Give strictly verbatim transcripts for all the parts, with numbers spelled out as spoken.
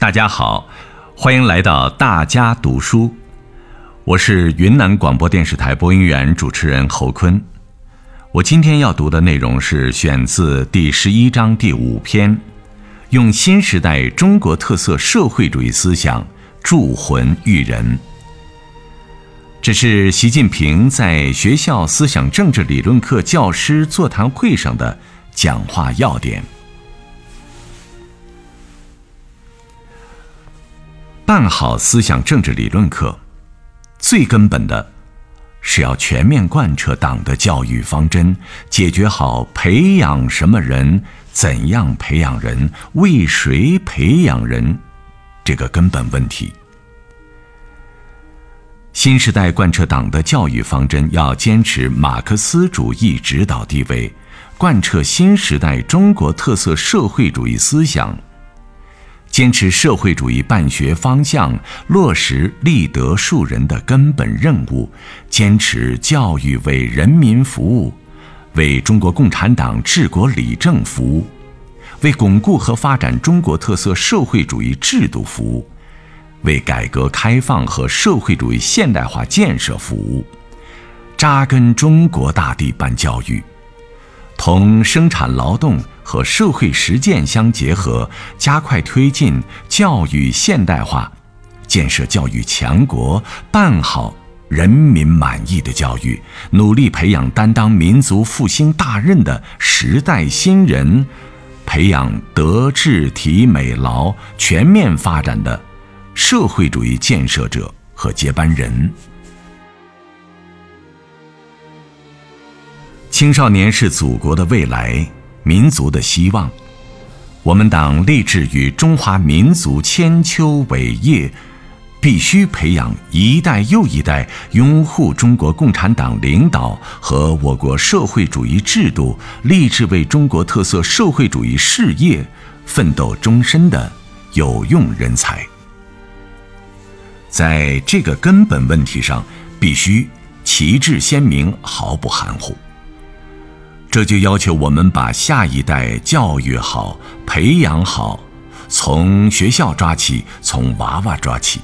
大家好，欢迎来到大家读书，我是云南广播电视台播音员主持人侯坤。我今天要读的内容是选自第十一章第五篇，用新时代中国特色社会主义思想铸魂育人。这是习近平在学校思想政治理论课教师座谈会上的讲话要点。办好思想政治理论课，最根本的是要全面贯彻党的教育方针，解决好培养什么人、怎样培养人、为谁培养人这个根本问题。新时代贯彻党的教育方针，要坚持马克思主义指导地位，贯彻新时代中国特色社会主义思想，坚持社会主义办学方向，落实立德树人的根本任务，坚持教育为人民服务，为中国共产党治国理政服务，为巩固和发展中国特色社会主义制度服务，为改革开放和社会主义现代化建设服务，扎根中国大地办教育，同生产劳动和社会实践相结合，加快推进教育现代化，建设教育强国，办好人民满意的教育，努力培养担当民族复兴大任的时代新人，培养德智体美劳全面发展的社会主义建设者和接班人。青少年是祖国的未来，民族的希望。我们党立志与中华民族千秋伟业，必须培养一代又一代拥护中国共产党领导和我国社会主义制度，立志为中国特色社会主义事业奋斗终身的有用人才。在这个根本问题上，必须旗帜鲜明，毫不含糊。这就要求我们把下一代教育好、培养好，从学校抓起，从娃娃抓起，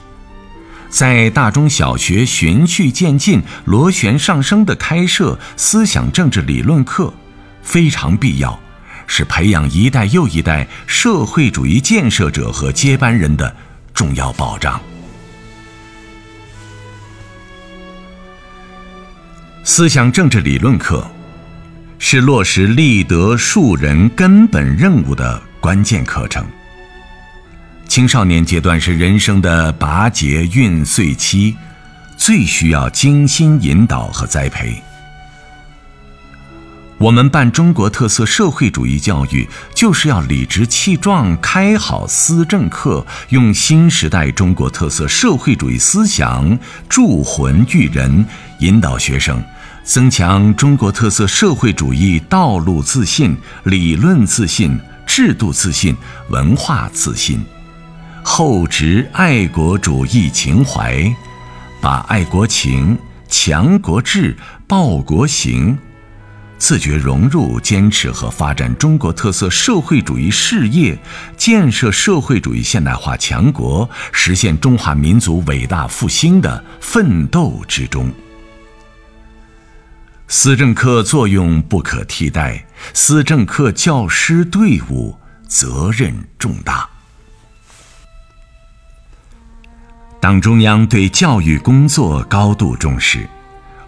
在大中小学循序渐进、螺旋上升的开设思想政治理论课，非常必要，是培养一代又一代社会主义建设者和接班人的重要保障。思想政治理论课是落实立德树人根本任务的关键课程。青少年阶段是人生的拔节孕穗期，最需要精心引导和栽培。我们办中国特色社会主义教育，就是要理直气壮开好思政课，用新时代中国特色社会主义思想铸魂育人，引导学生增强中国特色社会主义道路自信、理论自信、制度自信、文化自信，厚植爱国主义情怀，把爱国情、强国志、报国行自觉融入坚持和发展中国特色社会主义事业，建设社会主义现代化强国，实现中华民族伟大复兴的奋斗之中。思政课作用不可替代，思政课教师队伍责任重大。党中央对教育工作高度重视，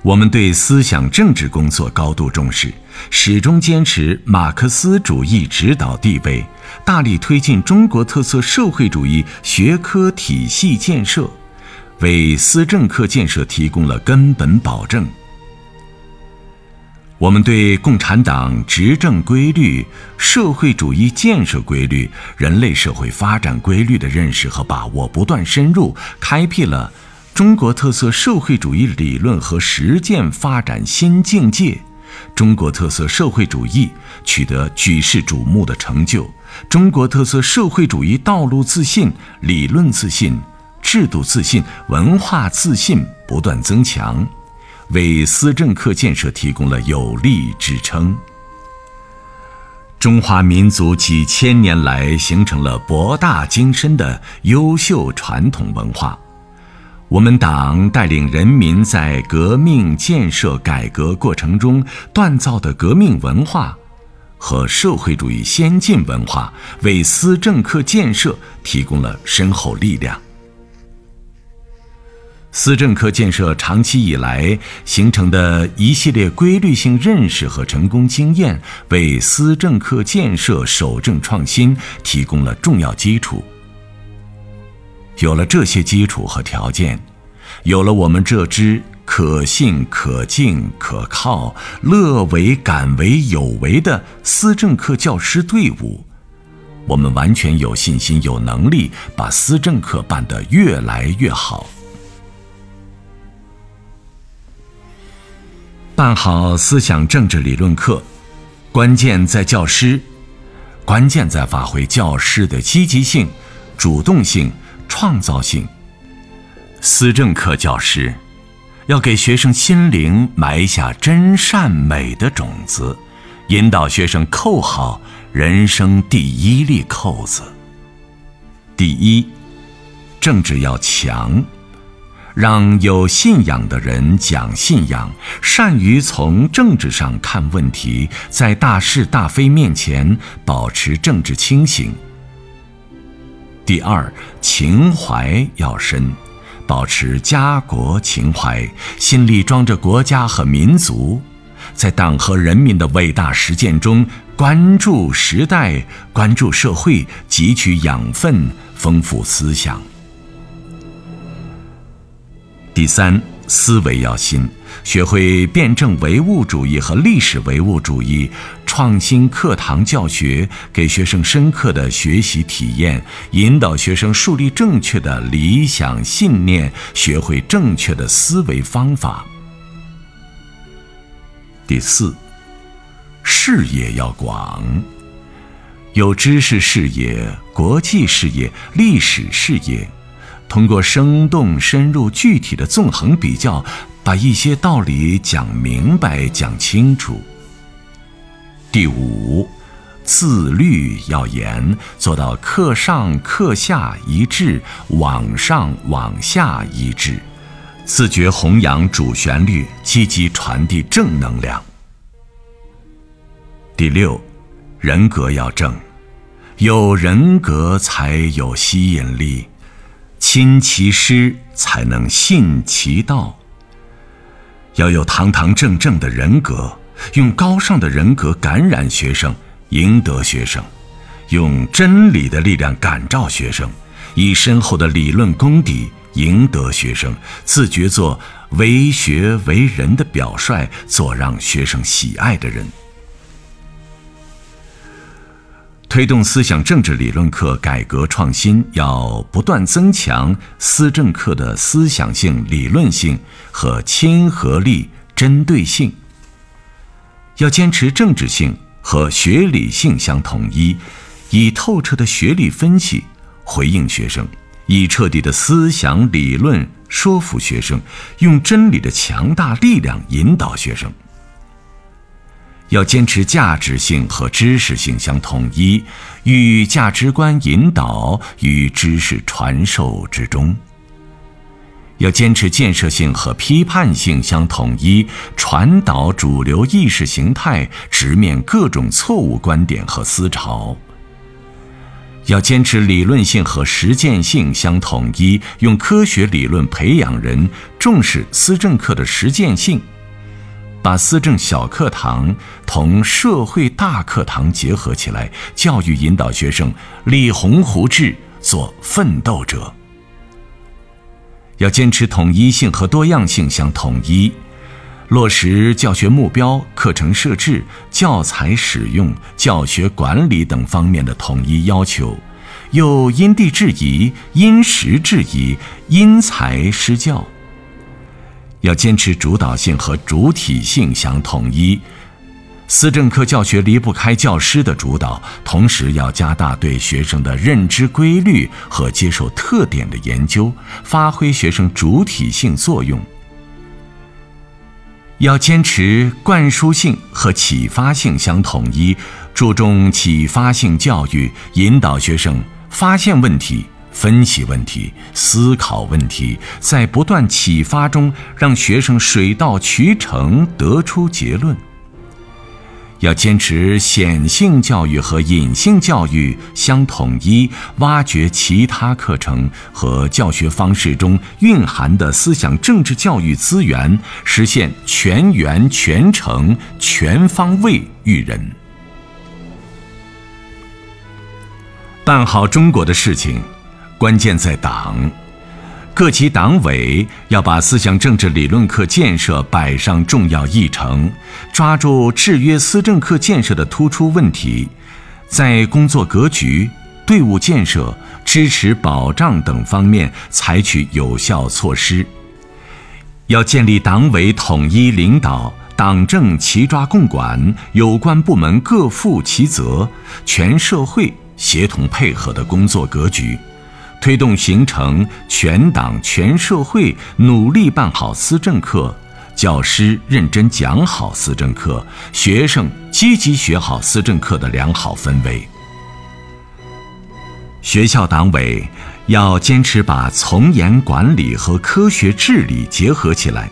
我们对思想政治工作高度重视，始终坚持马克思主义指导地位，大力推进中国特色社会主义学科体系建设，为思政课建设提供了根本保证。我们对共产党执政规律、社会主义建设规律、人类社会发展规律的认识和把握不断深入，开辟了中国特色社会主义理论和实践发展新境界，中国特色社会主义取得举世瞩目的成就，中国特色社会主义道路自信、理论自信、制度自信、文化自信不断增强，为思政课建设提供了有力支撑。中华民族几千年来形成了博大精深的优秀传统文化。我们党带领人民在革命、建设、改革过程中锻造的革命文化和社会主义先进文化，为思政课建设提供了深厚力量。思政课建设长期以来形成的一系列规律性认识和成功经验，为思政课建设守正创新提供了重要基础。有了这些基础和条件，有了我们这支可信、可敬、可靠、乐为、敢为、有为的思政课教师队伍，我们完全有信心、有能力把思政课办得越来越好。办好思想政治理论课，关键在教师，关键在发挥教师的积极性、主动性、创造性。思政课教师要给学生心灵埋下真善美的种子，引导学生扣好人生第一粒扣子。第一，政治要强，让有信仰的人讲信仰，善于从政治上看问题，在大是大非面前保持政治清醒。第二，情怀要深，保持家国情怀，心里装着国家和民族，在党和人民的伟大实践中，关注时代，关注社会，汲取养分，丰富思想。第三，思维要新，学会辩证唯物主义和历史唯物主义，创新课堂教学，给学生深刻的学习体验，引导学生树立正确的理想信念，学会正确的思维方法。第四，视野要广，有知识视野、国际视野、历史视野，通过生动、深入、具体的纵横比较，把一些道理讲明白、讲清楚。第五，自律要严，做到课上课下一致，网上网下一致，自觉弘扬主旋律，积极传递正能量。第六，人格要正，有人格才有吸引力，亲其师才能信其道。要有堂堂正正的人格，用高尚的人格感染学生，赢得学生，用真理的力量感召学生，以深厚的理论功底赢得学生，自觉做为学为人的表率，做让学生喜爱的人。推动思想政治理论课改革创新，要不断增强思政课的思想性、理论性和亲和力、针对性，要坚持政治性和学理性相统一，以透彻的学理分析回应学生，以彻底的思想理论说服学生，用真理的强大力量引导学生。要坚持价值性和知识性相统一，寓价值观引导于知识传授之中。要坚持建设性和批判性相统一，传导主流意识形态，直面各种错误观点和思潮。要坚持理论性和实践性相统一，用科学理论培养人，重视思政课的实践性，把思政小课堂同社会大课堂结合起来，教育引导学生立鸿鹄志，做奋斗者。要坚持统一性和多样性相统一，落实教学目标、课程设置、教材使用、教学管理等方面的统一要求，又因地制宜、因时制宜、因材施教。要坚持主导性和主体性相统一，思政课教学离不开教师的主导，同时要加大对学生的认知规律和接受特点的研究，发挥学生主体性作用。要坚持灌输性和启发性相统一，注重启发性教育，引导学生发现问题、分析问题、思考问题，在不断启发中让学生水到渠成得出结论。要坚持显性教育和隐性教育相统一，挖掘其他课程和教学方式中蕴含的思想政治教育资源，实现全员全程全方位育人。办好中国的事情，关键在党。各级党委要把思想政治理论课建设摆上重要议程，抓住制约思政课建设的突出问题，在工作格局、队伍建设、支持保障等方面采取有效措施。要建立党委统一领导，党政齐抓共管，有关部门各负其责，全社会协同配合的工作格局，推动形成全党全社会努力办好思政课，教师认真讲好思政课，学生积极学好思政课的良好氛围。学校党委要坚持把从严管理和科学治理结合起来，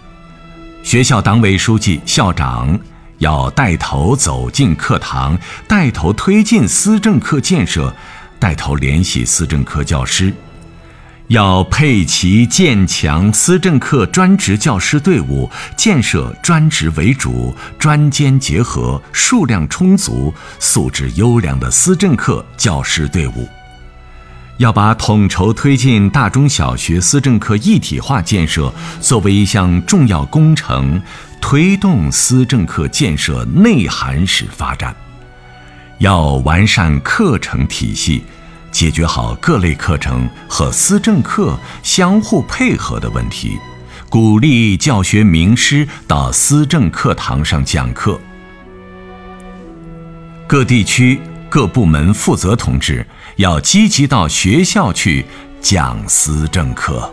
学校党委书记、校长要带头走进课堂，带头推进思政课建设，带头联系思政课教师。要配齐建强思政课专职教师队伍，建设专职为主、专兼结合、数量充足、素质优良的思政课教师队伍。要把统筹推进大中小学思政课一体化建设作为一项重要工程，推动思政课建设内涵式发展。要完善课程体系，解决好各类课程和思政课相互配合的问题，鼓励教学名师到思政课堂上讲课。各地区各部门负责同志要积极到学校去讲思政课。